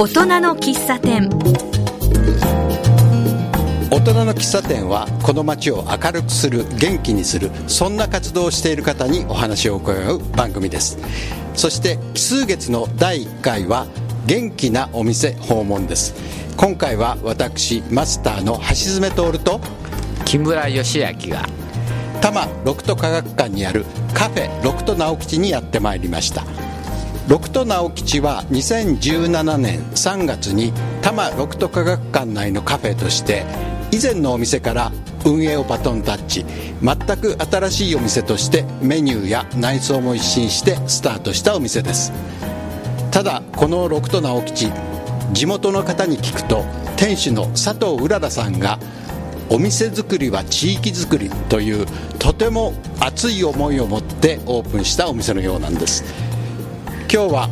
大人の喫茶店。大人の喫茶店はこの街を明るくする、元気にする、そんな活動をしている方にお話を伺う番組です。そして奇数月の第1回は元気なお店訪問です。今回は私マスターの橋爪徹と木村義明が多摩ロクト科学館にあるカフェロクト直吉にやってまいりました。ロクト直吉は2017年3月に多摩ロクト科学館内のカフェとして以前のお店から運営をバトンタッチ、全く新しいお店としてメニューや内装も一新してスタートしたお店です。ただこのロクト直吉、地元の方に聞くと店主の佐藤うららさんがお店作りは地域作りというとても熱い思いを持ってオープンしたお店のようなんです。今日は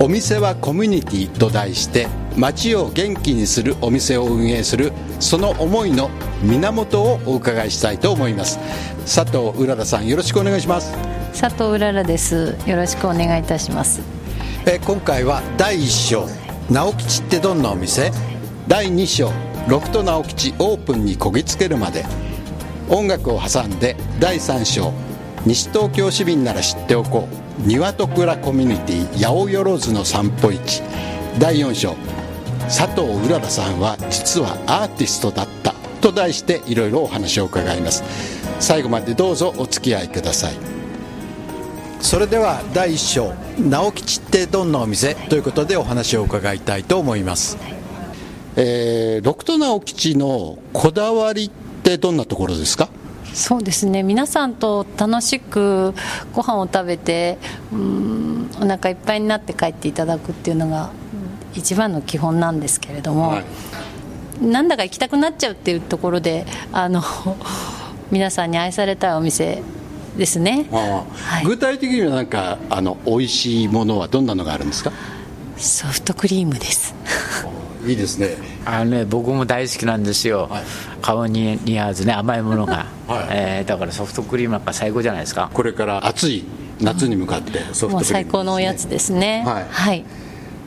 お店はコミュニティと題して街を元気にするお店を運営するその思いの源をお伺いしたいと思います。佐藤うららさん、よろしくお願いします。佐藤うららです。よろしくお願いいたします。今回は第1章直吉ってどんなお店、第2章ロクト直吉オープンにこぎつけるまで、音楽を挟んで第3章西東京市民なら知っておこう、庭と蔵コミュニティ八百万の散歩市、第4章佐藤うららさんは実はアーティストだったと題していろいろお話を伺います。最後までどうぞお付き合いください。それでは第1章直吉ってどんなお店ということでお話を伺いたいと思います。ロクト直吉のこだわりってどんなところですか？そうですね、皆さんと楽しくご飯を食べて、お腹いっぱいになって帰っていただくっていうのが一番の基本なんですけれども、はい、なんだか行きたくなっちゃうっていうところで皆さんに愛されたいお店ですね。はい、具体的にはなんか美味しいものはどんなのがあるんですか？ソフトクリームです。いいですね。僕も大好きなんですよ。はい、顔に似合わずね、甘いものが、はい、だからソフトクリームなんか最高じゃないですか。これから暑い夏に向かってソフトクリーム、ね、もう最高のおやつですね。はい、はい、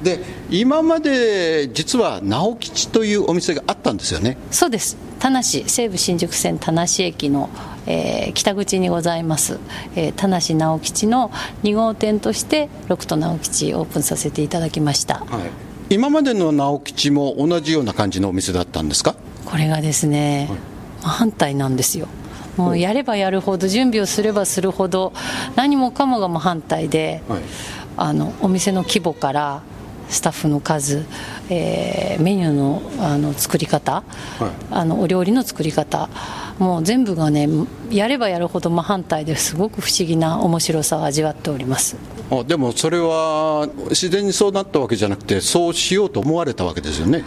で今まで実は直吉というお店があったんですよね。そうです。田無、西武新宿線田無駅の、北口にございます、田無直吉の2号店としてロクト直吉オープンさせていただきました。はい、今までの直吉も同じような感じのお店だったんですか？これがですね、反対なんですよ。もうやればやるほど、準備をすればするほど何もかもがも反対で、はい、お店の規模からスタッフの数、メニューの、作り方、はい、お料理の作り方、もう全部がね、やればやるほど真反対で、すごく不思議な面白さを味わっております。でもそれは自然にそうなったわけじゃなくて、そうしようと思われたわけですよね。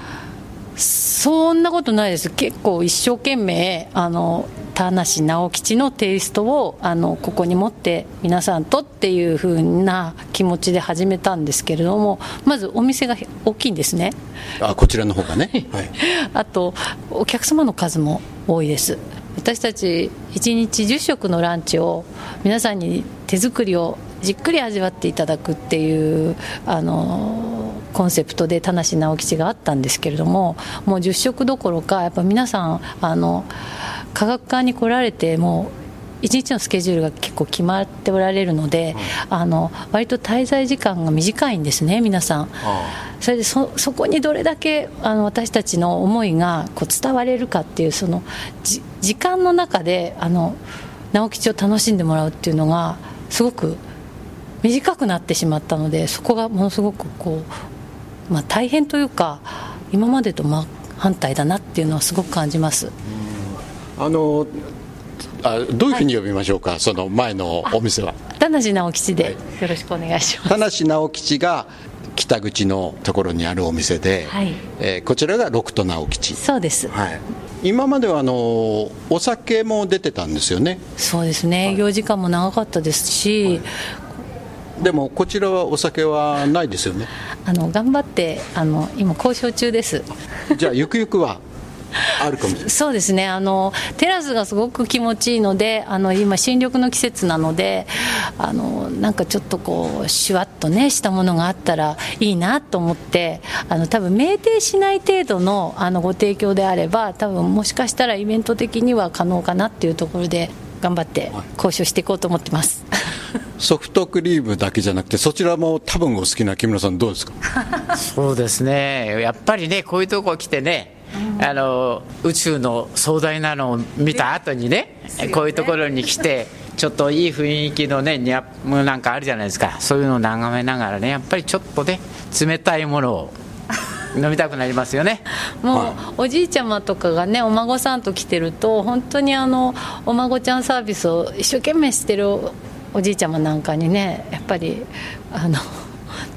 そんなことないです。結構一生懸命田無直吉のテイストをここに持って皆さんとっていう風な気持ちで始めたんですけれども、まずお店が大きいんですね。こちらの方がね、はい、あとお客様の数も多いです。私たち1日10食のランチを皆さんに手作りをじっくり味わっていただくっていうコンセプトで田無直吉があったんですけれども、もう10食どころか、やっぱ皆さん科学館に来られて、もう1日のスケジュールが結構決まっておられるので、割と滞在時間が短いんですね、皆さん。それでそこにどれだけ私たちの思いがこう伝われるかっていう、その時間の中で直吉を楽しんでもらうっていうのがすごく短くなってしまったので、そこがものすごくこう、大変というか、今までと真反対だなっていうのはすごく感じます。どういうふうに呼びましょうか、はい、その前のお店は田無直吉で、はい、よろしくお願いします。田無直吉が北口のところにあるお店で、はい、こちらがロクト直吉。そうです、はい。今まではお酒も出てたんですよね。そうですね、はい、営業時間も長かったですし、はい、でもこちらはお酒はないですよね。頑張って今交渉中です。じゃあゆくゆくはあるかもしれない。そうですね、テラスがすごく気持ちいいので、今新緑の季節なので、なんかちょっとこうシュワッとねしたものがあったらいいなと思って、多分酩酊しない程度の、ご提供であれば多分もしかしたらイベント的には可能かなっていうところで頑張って交渉していこうと思ってます、はい。ソフトクリームだけじゃなくて、そちらも多分お好きな木村さんどうですか？そうですね、やっぱりね、こういうとこ来てね、宇宙の壮大なのを見た後にね、こういうところに来てちょっといい雰囲気のねニャップなんかあるじゃないですか。そういうのを眺めながらね、やっぱりちょっとね冷たいものを飲みたくなりますよね。もうおじいちゃまとかがね、お孫さんと来てると本当にお孫ちゃんサービスを一生懸命してるおじいちゃまなんかにね、やっぱり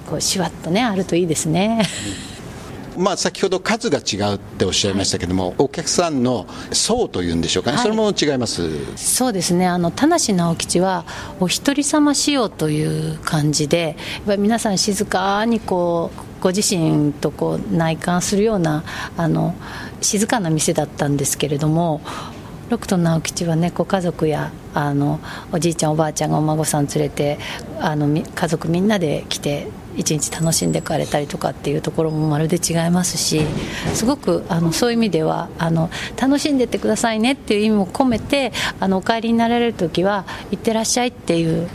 こうシュワッとねあるといいですね。まあ、先ほど数が違うっておっしゃいましたけども、はい、お客さんの層というんでしょうかね、はい、それも違います。そうですね、田無直吉はお一人様仕様という感じで、やっぱり皆さん静かにこうご自身とこう内観するような静かな店だったんですけれども、六都直吉はね、ご家族やおじいちゃんおばあちゃんがお孫さん連れて家族みんなで来て一日楽しんでくれたりとかっていうところもまるで違いますし、すごくそういう意味では楽しんでってくださいねっていう意味も込めて、お帰りになられる時は行ってらっしゃいっていう、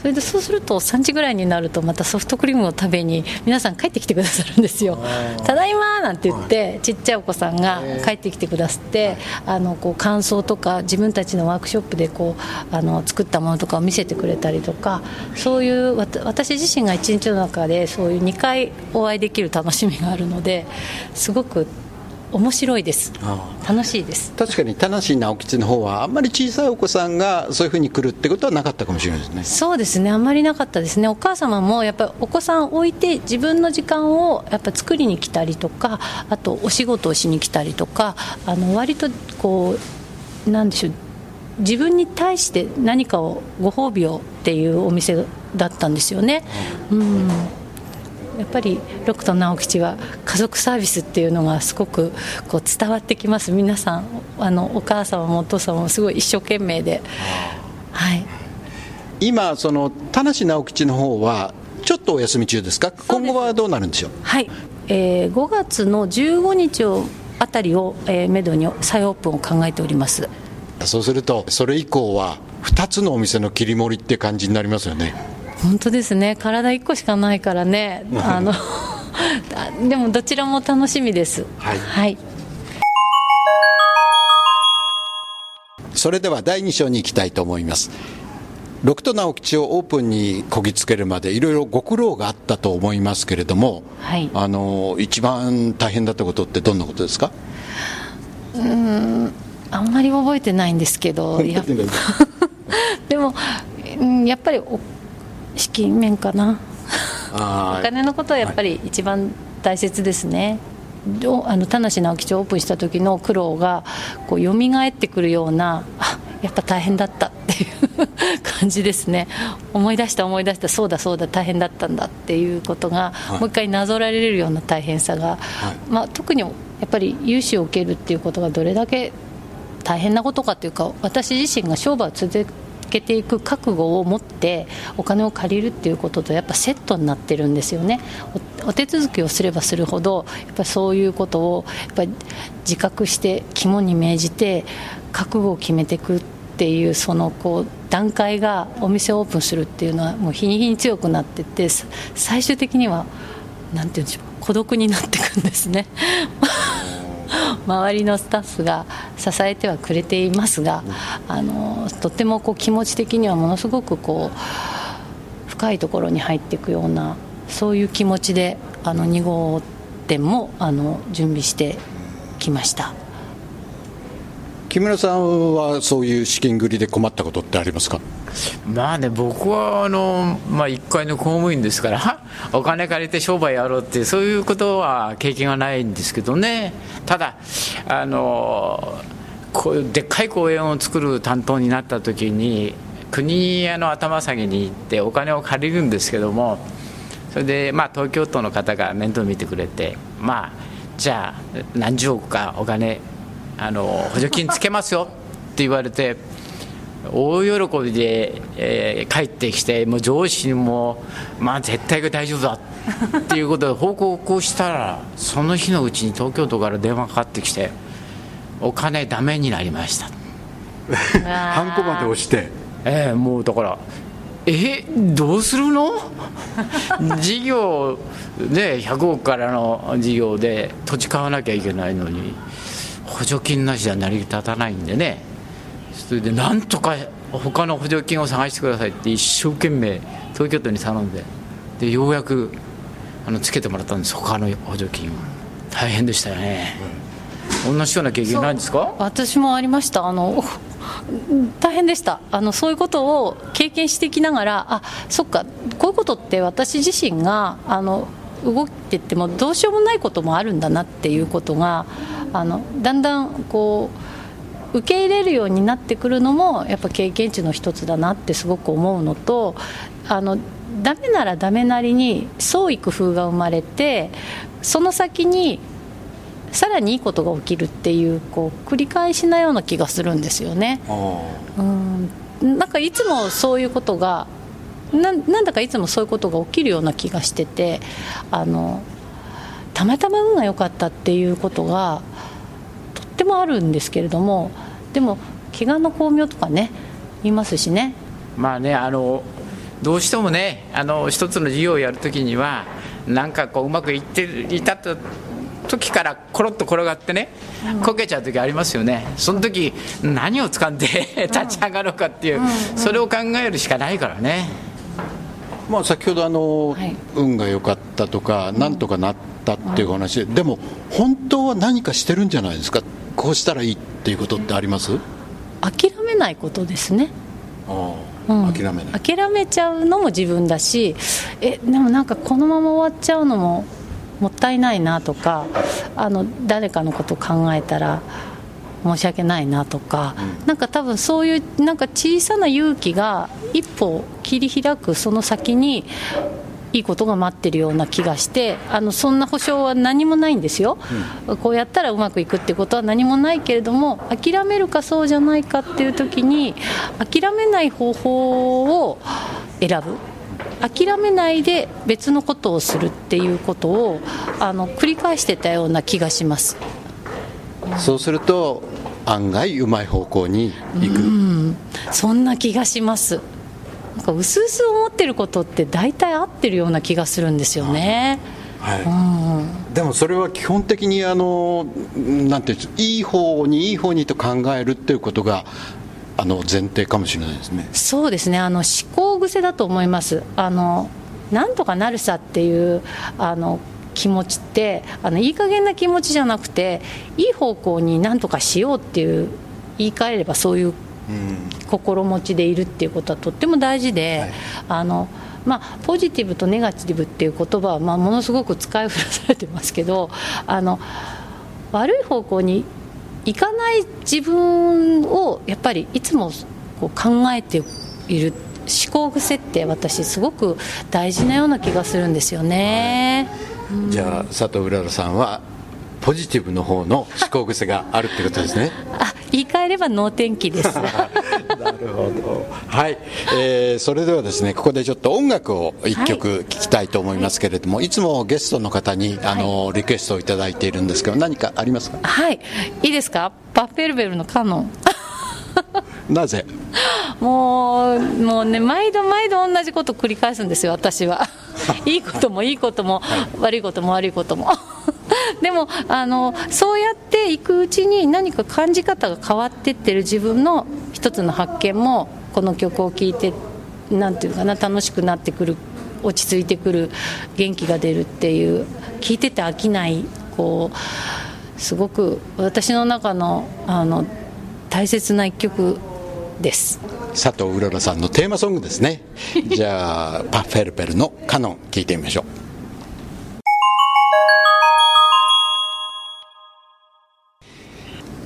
それでそうすると3時ぐらいになるとまたソフトクリームを食べに皆さん帰ってきてくださるんですよ。ただいまなんて言ってちっちゃいお子さんが帰ってきてくださって、こう感想とか自分たちのワークショップでこう作ったものとかを見せてくれたりとか、そういう私自身が一日の中でそういう2回お会いできる楽しみがあるので、すごく面白いです。楽しいです。確かに田無直吉の方はあんまり小さいお子さんがそういう風に来るってことはなかったかもしれないですね。そうですね、あんまりなかったですね。お母様もやっぱりお子さんを置いて自分の時間をやっぱ作りに来たりとか、あとお仕事をしに来たりとか、割とこうなんでしょう、自分に対して何かをご褒美をっていうお店だったんですよね、うん。やっぱり六都直吉は家族サービスっていうのがすごくこう伝わってきます。皆さんお母様もお父様もすごい一生懸命で、はい、今その田無直吉の方はちょっとお休み中ですか？今後はどうなるんでしょう？はい、5月の15日あたりをめどに再オープンを考えております。そうするとそれ以降は2つのお店の切り盛りって感じになりますよね。本当ですね、体1個しかないからねでもどちらも楽しみです、はいはい。それでは第2章に行きたいと思います。六都直吉をオープンにこぎつけるまでいろいろご苦労があったと思いますけれども、はい、一番大変だったことってどんなことですか？あんまり覚えてないんですけどでもやっぱり資金面かなお金のことはやっぱり一番大切ですね、はい、田無直吉をオープンした時の苦労がこう蘇ってくるような、やっぱ大変だったっていう感じですね。思い出したそうだ大変だったんだっていうことが、はい、もう一回なぞられるような大変さが、はい、特にやっぱり融資を受けるっていうことがどれだけ大変なことかというか、私自身が商売を続けていく覚悟を持ってお金を借りるっていうこととやっぱセットになってるんですよね。お手続きをすればするほどやっぱそういうことをやっぱり自覚して肝に銘じて覚悟を決めていくっていう、そのこう段階がお店をオープンするっていうのはもう日に日に強くなっていって、最終的にはなんていうんでしょう、孤独になっていくんですね周りのスタッフが支えてはくれていますが、とてもこう気持ち的にはものすごくこう深いところに入っていくような、そういう気持ちで2号店も準備してきました。木村さんはそういう資金繰りで困ったことってありますか？まあね、僕は1階の公務員ですからお金借りて商売やろうってそういうことは経験がないんですけどね。ただこういうでっかい公園を作る担当になった時に国の頭下げに行ってお金を借りるんですけども、それで東京都の方が面倒見てくれて、じゃあ何十億かお金補助金つけますよって言われて大喜びで、帰ってきて、もう上司にも、まあ、絶対大丈夫だっていうことで報告をしたらその日のうちに東京都から電話かかってきてお金ダメになりましたハンコまで押して、もうだからどうするの事業で100億からの事業で土地買わなきゃいけないのに補助金なしじゃ成り立たないんでね、それでなんとか他の補助金を探してくださいって一生懸命東京都に頼んで、でようやくつけてもらったんです、他の補助金は。大変でしたよね。同じような経験ないんですか？私もありました。大変でした。そういうことを経験してきながら、あ、そっか、こういうことって私自身が動いてってもどうしようもないこともあるんだなっていうことがだんだんこう受け入れるようになってくるのもやっぱ経験値の一つだなってすごく思うのと、ダメならダメなりに創意工夫が生まれて、その先にさらにいいことが起きるっていう、こう繰り返しなような気がするんですよね。なんかいつもそういうことがなんだかいつもそういうことが起きるような気がしてて、たまたま運が良かったっていうことがとってもあるんですけれども、でも怪我の巧妙とかね言いますしね。まあね、どうしてもね一つの事業をやるときにはなんかこううまくいっていたと時からコロッと転がってね、こけちゃう時ありますよね。その時何を掴んで立ち上がろうかっていう、それを考えるしかないからね。まあ、先ほど運が良かったとかなんとかなったっていう話でも本当は何かしてるんじゃないですか。こうしたらいいっていうことってあります？諦めないことですね。諦めちゃうのも自分だし、でもなんかこのまま終わっちゃうのももったいないなとか、誰かのことを考えたら申し訳ないなとか、なんか多分そういうなんか小さな勇気が一歩切り開くその先にいいことが待ってるような気がして、そんな保証は何もないんですよ、こうやったらうまくいくってことは何もないけれども、諦めるかそうじゃないかっていう時に諦めない方法を選ぶ、諦めないで別のことをするっていうことを繰り返してたような気がします。そうすると案外うまい方向に行く、そんな気がします。なんか薄々思ってることって大体合ってるような気がするんですよね。でもそれは基本的になんていうんですか、いい方にと考えるっていうことが前提かもしれないですね。そうですね、思考癖だと思います。なんとかなるさっていう気持ちっていい加減な気持ちじゃなくて、いい方向になんとかしようっていう言い換えればそういう心持ちでいるっていうことはとっても大事で、ポジティブとネガティブっていう言葉は、ものすごく使い古されてますけど、悪い方向にいかない自分をやっぱりいつもこう考えている思考癖って私すごく大事なような気がするんですよね。じゃあ佐藤うららさんはポジティブの方の思考癖があるってことですね。言い換えれば脳天気ですなるほど、はい、それではですね、ここでちょっと音楽を1曲聴きたいと思いますけれども、いつもゲストの方にリクエストをいただいているんですけど、何かありますか？いいですか？パッフェルベルのカノンなぜもうね、毎度同じこと繰り返すんですよ私は。いいことも悪いこともでもそうやっていくうちに何か感じ方が変わっていってる自分の一つの発見もこの曲を聴いてなんていうかな、楽しくなってくる、落ち着いてくる、元気が出るっていう、聴いてて飽きない、こうすごく私の中の大切な一曲です。佐藤うららさんのテーマソングですね。じゃあパッフェルペルのカノン聴いてみましょう。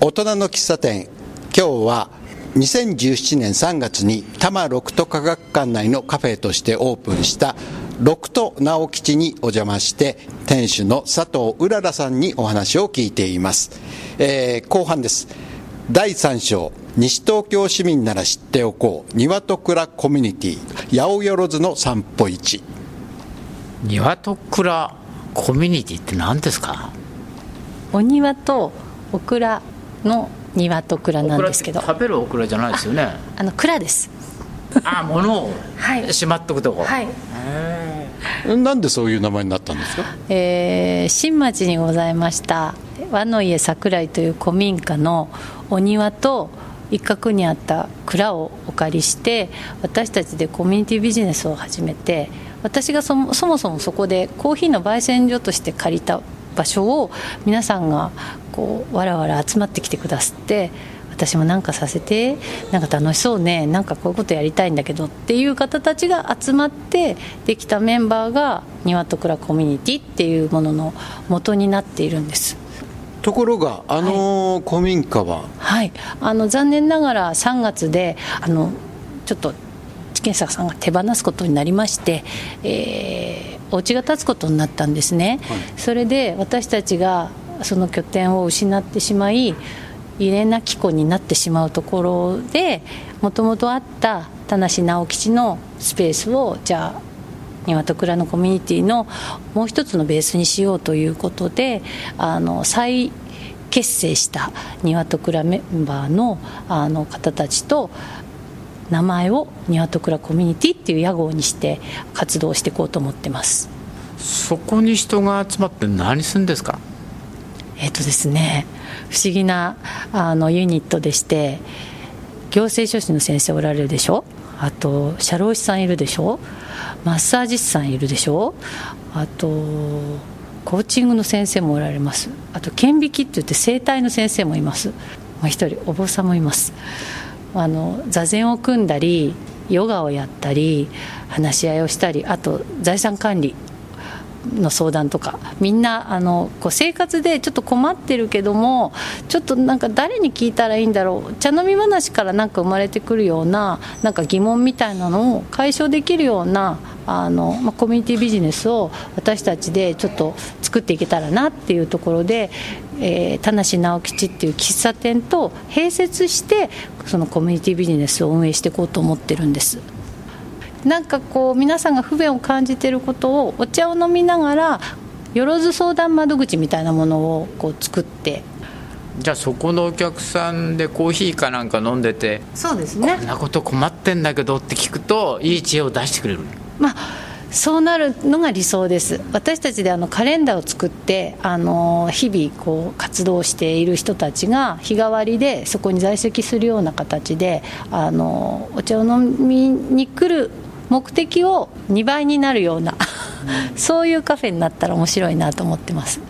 大人の喫茶店、今日は2017年3月に多摩六都科学館内のカフェとしてオープンした六都直吉にお邪魔して店主の佐藤うららさんにお話を聞いています、後半です。第3章、西東京市民なら知っておこう、ニワトクラコミュニティ八百万の散歩市。ニワトクラコミュニティって何ですか？お庭とオクラのニワトクラなんですけど、食べるオクラじゃないですよね。蔵です。物をしまっとくとこ、はいはい、なんでそういう名前になったんですか？新町にございました和の家桜井という古民家のお庭と一角にあった蔵をお借りして、私たちでコミュニティビジネスを始めて、私がそもそもそこでコーヒーの焙煎所として借りた場所を皆さんがこうわらわら集まってきてくださって、私もなんかさせて、なんか楽しそうね、なんかこういうことやりたいんだけどっていう方たちが集まってできたメンバーがニワトクラコミュニティっていうものの元になっているんです。ところがはい、古民家は、はい、残念ながら3月でちょっと地権者さんが手放すことになりまして、お家が建つことになったんですね、はい、それで私たちがその拠点を失ってしまい、入れなき子になってしまうところで、もともとあった田無直吉のスペースをじゃあニワトクラのコミュニティのもう一つのベースにしようということで、再結成したニワトクラメンバーの、方たちと名前をニワトクラコミュニティっていう屋号にして活動していこうと思ってます。そこに人が集まって何するんですか？ですね、不思議なユニットでして、行政書士の先生おられるでしょ、あと社労士さんいるでしょ、マッサージ師さんいるでしょ、あとコーチングの先生もおられます、あと顕微鏡って言って整体の先生もいます、もう一人お坊さんもいます、座禅を組んだりヨガをやったり話し合いをしたり、あと財産管理の相談とか、みんなこう生活でちょっと困ってるけども、ちょっとなんか誰に聞いたらいいんだろう、茶飲み話からなんか生まれてくるような、なんか疑問みたいなのを解消できるようなコミュニティビジネスを私たちでちょっと作っていけたらなっていうところで、田無直吉っていう喫茶店と併設してそのコミュニティビジネスを運営していこうと思ってるんです。なんかこう皆さんが不便を感じていることをお茶を飲みながら、よろず相談窓口みたいなものをこう作って、じゃあそこのお客さんでコーヒーかなんか飲んでて、そうですね、こんなこと困ってんだけどって聞くといい知恵を出してくれる、そうなるのが理想です。私たちでカレンダーを作って、日々こう活動している人たちが日替わりでそこに在籍するような形で、お茶を飲みに来る目的を2倍になるようなそういうカフェになったら面白いなと思ってます。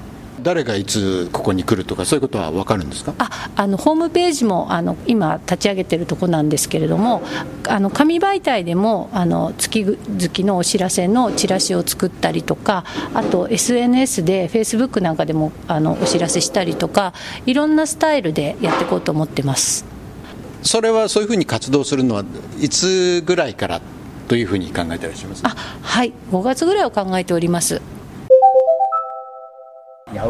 誰がいつここに来るとかそういうことは分かるんですか？ホームページも今立ち上げてるとこなんですけれども、紙媒体でも月々のお知らせのチラシを作ったりとか、あと SNS で Facebook なんかでもお知らせしたりとか、いろんなスタイルでやっていこうと思ってます。それはそういうふうに活動するのはいつぐらいからというふうに考えていらっしゃいますか？はい、5月ぐらいを考えております。八百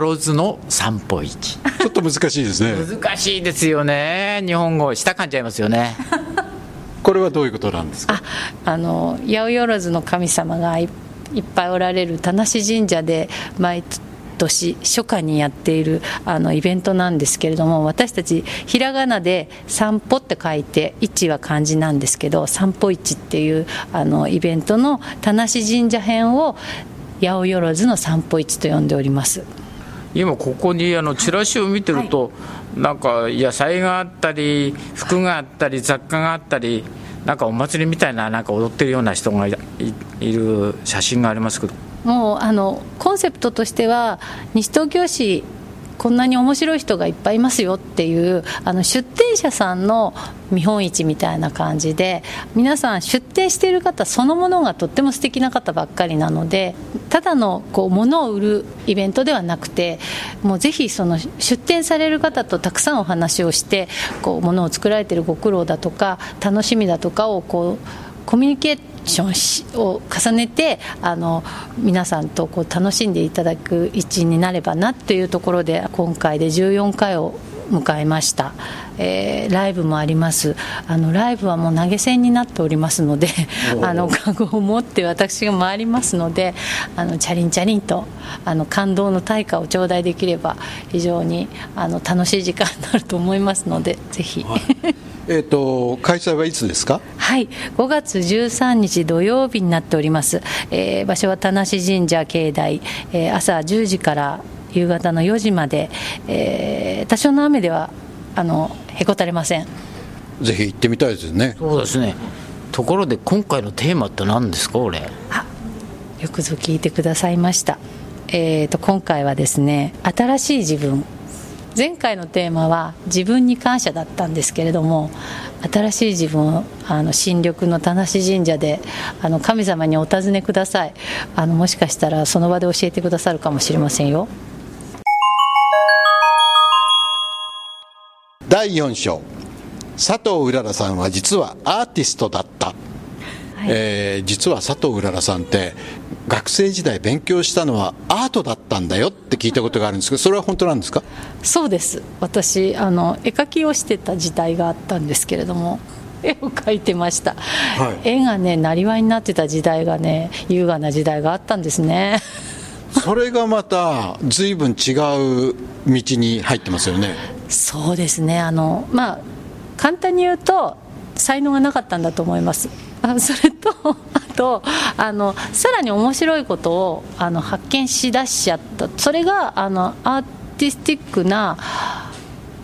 万の散歩市、ちょっと難しいですね。難しいですよね、日本語下噛んじゃいますよねこれはどういうことなんですか？八百万の神様が いっぱいおられる田無神社で毎年初夏にやっているイベントなんですけれども、私たちひらがなで散歩って書いて、市は漢字なんですけど、散歩市っていうイベントの田無神社編を八百万の散歩市と呼んでおります。今ここにチラシを見てると、はい、なんか野菜があったり服があったり雑貨があったり、なんかお祭りみたいな、なんか踊ってるような人が いる写真がありますけど、もうコンセプトとしては西東京市こんなに面白い人がいっぱいいますよっていう出店者さんの見本市みたいな感じで、皆さん出店している方そのものがとっても素敵な方ばっかりなので、ただのこう物を売るイベントではなくて、もうぜひその出店される方とたくさんお話をして、こう物を作られているご苦労だとか楽しみだとかをこうコミュニケーションを重ねて皆さんとこう楽しんでいただく一員になればなというところで、今回で14回を迎えました。ライブもあります。ライブはもう投げ銭になっておりますのでカゴを持って私が回りますので、チャリンチャリンと感動の対価を頂戴できれば非常に楽しい時間になると思いますので、ぜひ、はい開催はいつですか？はい、5月13日土曜日になっております、場所は田無神社境内、朝10時から夕方の4時まで、多少の雨ではへこたれません。ぜひ行ってみたいですね。そうですね。ところで今回のテーマって何ですか？俺よくぞ聞いてくださいました、今回はですね、新しい自分、前回のテーマは自分に感謝だったんですけれども、新しい自分を新緑の田無神社で神様にお尋ねください。もしかしたらその場で教えてくださるかもしれませんよ。第4章、佐藤うららさんは実はアーティストだった、はい実は佐藤うららさんって学生時代勉強したのはアートだったんだよって聞いたことがあるんですけど、それは本当なんですか？そうです。私絵描きをしてた時代があったんですけれども、絵を描いてました、はい、絵がねなりわいになってた時代がね、優雅な時代があったんですね。それがまた随分違う道に入ってますよね。そうですね。簡単に言うと才能がなかったんだと思います。それとさらに面白いことを発見しだしちゃった。それがアーティスティックな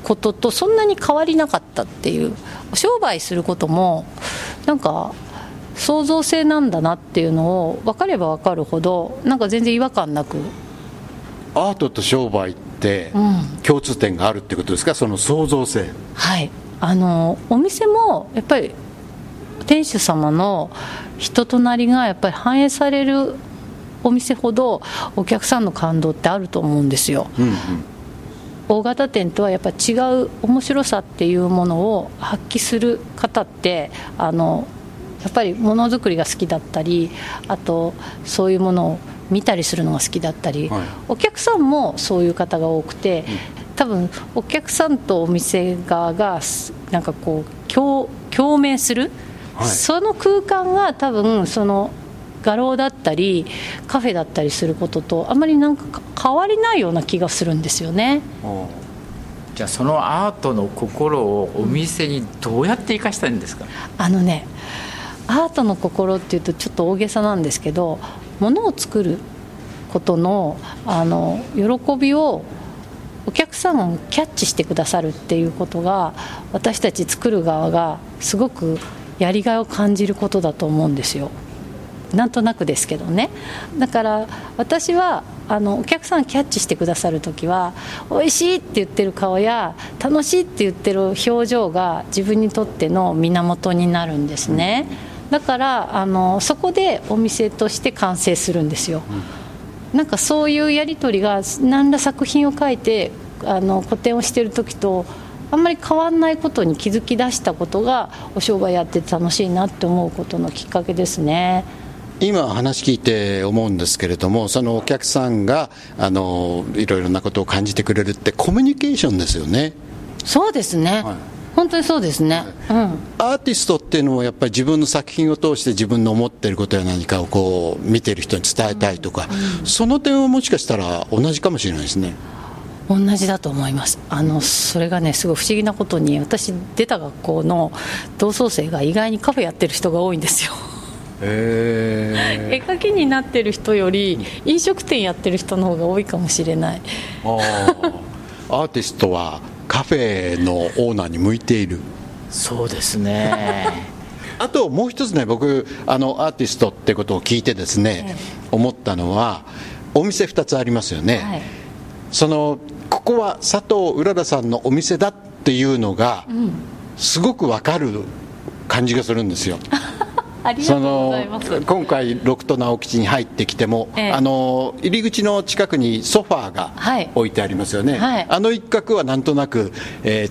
こととそんなに変わりなかったっていう、商売することもなんか創造性なんだなっていうのを分かれば分かるほど、なんか全然違和感なく。アートと商売って共通点があるってことですか、その創造性。はい、お店もやっぱり店主様の人となりがやっぱり反映されるお店ほどお客さんの感動ってあると思うんですよ、うんうん、大型店とはやっぱり違う面白さっていうものを発揮する方ってやっぱりものづくりが好きだったり、あとそういうものを見たりするのが好きだったり、はい、お客さんもそういう方が多くて、多分お客さんとお店側がなんかこう共鳴する、はい、その空間が多分その画廊だったりカフェだったりすることとあまりなんか変わりないような気がするんですよね。じゃあそのアートの心をお店にどうやって生かしたいんですか？アートの心っていうとちょっと大げさなんですけど、物を作ることの喜びをお客さんがキャッチしてくださるっていうことが、私たち作る側がすごくやりがいを感じることだと思うんですよ。なんとなくですけどね。だから私はお客さんキャッチしてくださるときは、おいしいって言ってる顔や楽しいって言ってる表情が自分にとっての源になるんですね。だからそこでお店として完成するんですよ。なんかそういうやり取りが何ら作品を書いて個展をしてるときとあんまり変わんないことに気づき出したことが、お商売やってて楽しいなって思うことのきっかけですね。今話聞いて思うんですけれども、そのお客さんがいろいろなことを感じてくれるってコミュニケーションですよね。そうですね、はい、本当にそうですね、はいうん、アーティストっていうのはやっぱり自分の作品を通して自分の思っていることや何かをこう見ている人に伝えたいとか、うん、その点はもしかしたら同じかもしれないですね。同じだと思います。それがねすごい不思議なことに、私出た学校の同窓生が意外にカフェやってる人が多いんですよ。絵描きになってる人より飲食店やってる人の方が多いかもしれない。アーティストはカフェのオーナーに向いている。そうですね。あともう一つね、僕アーティストってことを聞いてですね、思ったのはお店2つありますよね、はい、そのこは佐藤うららさんのお店だっていうのが、うん、すごくわかる感じがするんですよ。ありがとうございます。今回六都直吉に入ってきても、入り口の近くにソファーが置いてありますよね、はい、あの一角はなんとなく、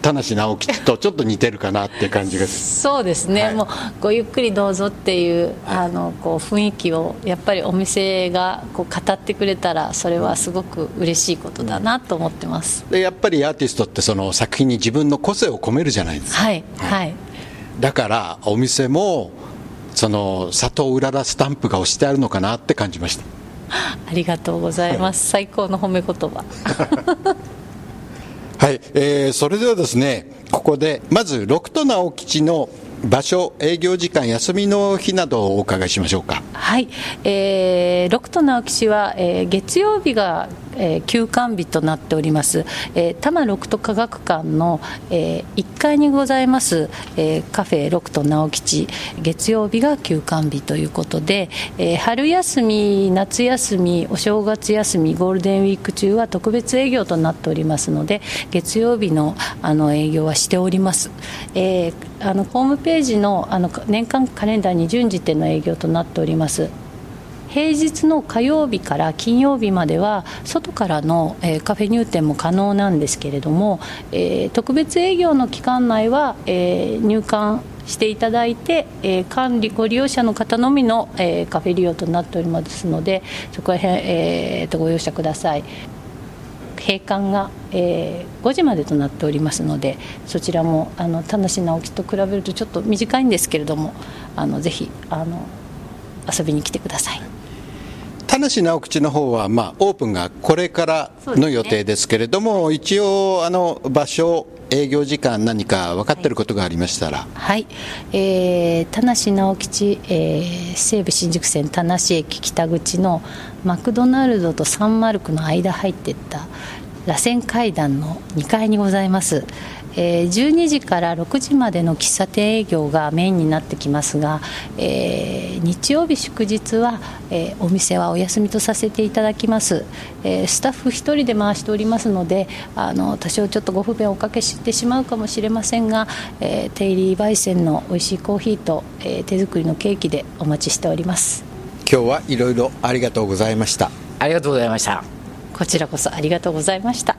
田無直吉とちょっと似てるかなっていう感じがそうですね、はい、もうごゆっくりどうぞっていう、はい、こう雰囲気をやっぱりお店がこう語ってくれたらそれはすごく嬉しいことだなと思ってます。でやっぱりアーティストってその作品に自分の個性を込めるじゃないですか、はいはいはい、だからお店もその佐藤うららスタンプが押してあるのかなって感じました。ありがとうございます、はい、最高の褒め言葉はい、それではですね、ここでまず六都直吉の場所、営業時間、休みの日などをお伺いしましょうか。はい、六都直吉は、月曜日が、休館日となっております、多摩六都科学館の、1階にございます、カフェ六都直吉、月曜日が休館日ということで、春休み、夏休み、お正月休み、ゴールデンウィーク中は特別営業となっておりますので、月曜日の、営業はしております。ホームページの、年間カレンダーに準じての営業となっております。平日の火曜日から金曜日までは外からの、カフェ入店も可能なんですけれども、特別営業の期間内は、入館していただいて、ご利用者の方のみの、カフェ利用となっておりますので、そこら辺、ご容赦ください。閉館が、5時までとなっておりますので、そちらも田無直樹と比べるとちょっと短いんですけれども、ぜひ遊びに来てください。田無直吉の方は、オープンがこれからの予定ですけれども、ね、一応場所、営業時間何か分かっていることがありましたら。はい、田無直吉、西武新宿線田無駅北口のマクドナルドとサンマルクの間入っていった螺旋階段の2階にございます。12時から6時までの喫茶店営業がメインになってきますが、日曜日祝日は、お店はお休みとさせていただきます、スタッフ1人で回しておりますので、多少ちょっとご不便をおかけしてしまうかもしれませんが、手入り焙煎の美味しいコーヒーと、手作りのケーキでお待ちしております。今日はいろいろありがとうございました。ありがとうございました。こちらこそありがとうございました。